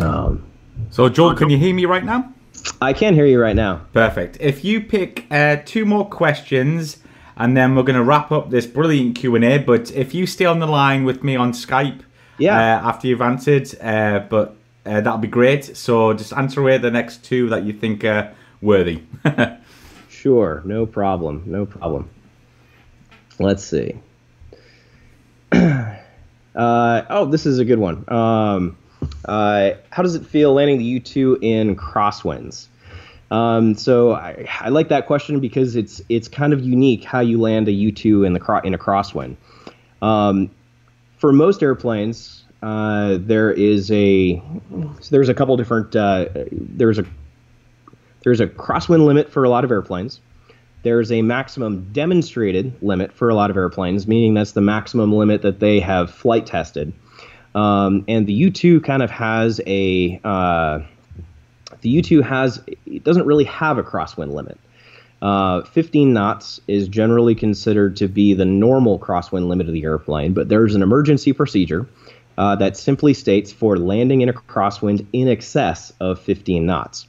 um, so Joel, can you hear me right now? I can hear you right now. Perfect. If you pick uh, two more questions, and then we're going to wrap up this brilliant Q and A. But if you stay on the line with me on Skype, yeah, uh, after you've answered, uh, but uh, that'll be great. So just answer away the next two that you think are worthy. Sure, no problem, no problem. Let's see. uh, oh, this is a good one. Um, Uh, how does it feel landing the U two in crosswinds? Um, so I, I like that question because it's it's kind of unique how you land a U two in the cro- in a crosswind. Um, for most airplanes, uh, there is a there's a couple different uh, there's a there's a crosswind limit for a lot of airplanes. There's a maximum demonstrated limit for a lot of airplanes, meaning that's the maximum limit that they have flight tested. Um, and the U two kind of has a, uh, the U two has, it doesn't really have a crosswind limit. Uh, fifteen knots is generally considered to be the normal crosswind limit of the airplane, but there's an emergency procedure uh, that simply states for landing in a crosswind in excess of fifteen knots.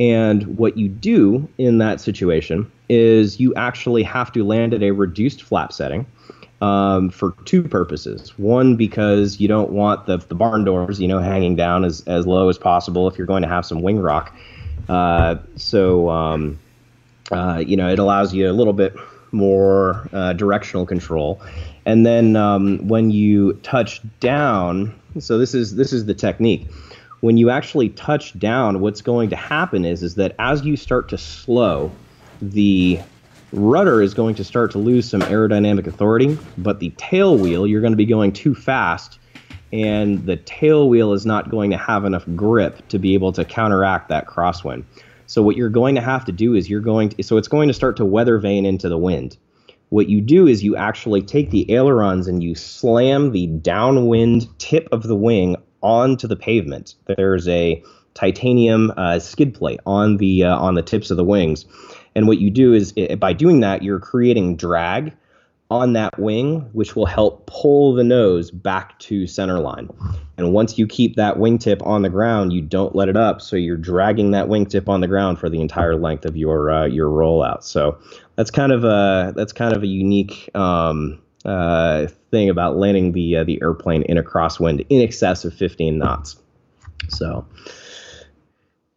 And what you do in that situation is you actually have to land at a reduced flap setting. Um, for two purposes. One, because you don't want the, the barn doors, you know, hanging down as, as low as possible if you're going to have some wing rock. Uh, so, um, uh, you know, it allows you a little bit more uh, directional control. And then um, when you touch down, so this is this is the technique. When you actually touch down, what's going to happen is is that as you start to slow, the rudder is going to start to lose some aerodynamic authority, but the tail wheel, you're going to be going too fast and the tail wheel is not going to have enough grip to be able to counteract that crosswind. So what you're going to have to do is you're going to, so it's going to start to weather vane into the wind. What you do is you actually take the ailerons and you slam the downwind tip of the wing onto the pavement. There's a titanium uh, skid plate on the uh, on the tips of the wings. And what you do is it, by doing that, you're creating drag on that wing, which will help pull the nose back to center line. And once you keep that wingtip on the ground, you don't let it up. So you're dragging that wingtip on the ground for the entire length of your uh, your rollout. So that's kind of a that's kind of a unique um, uh, thing about landing the uh, the airplane in a crosswind in excess of fifteen knots. So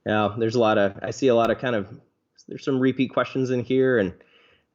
now there's a lot of I see a lot of kind of there's some repeat questions in here and.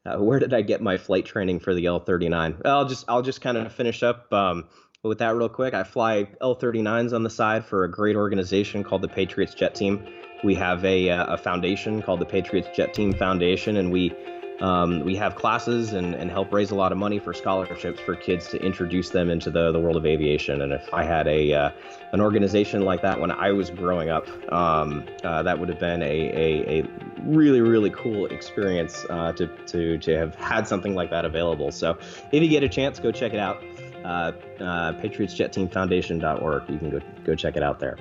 Uh, where did I get my flight training for the L thirty-nine? I'll just I'll just kind of finish up um, with that real quick. I fly L thirty-nines on the side for a great organization called the Patriots Jet Team. We have a, a foundation called the Patriots Jet Team Foundation, and we um, we have classes and, and help raise a lot of money for scholarships for kids to introduce them into the, the world of aviation. And if I had a uh, an organization like that when I was growing up, um, uh, that would have been a a, a really, really cool experience uh, to, to, to have had something like that available. So if you get a chance, go check it out. Uh, uh, Patriots Jet Team Foundation dot org. You can go, go check it out there.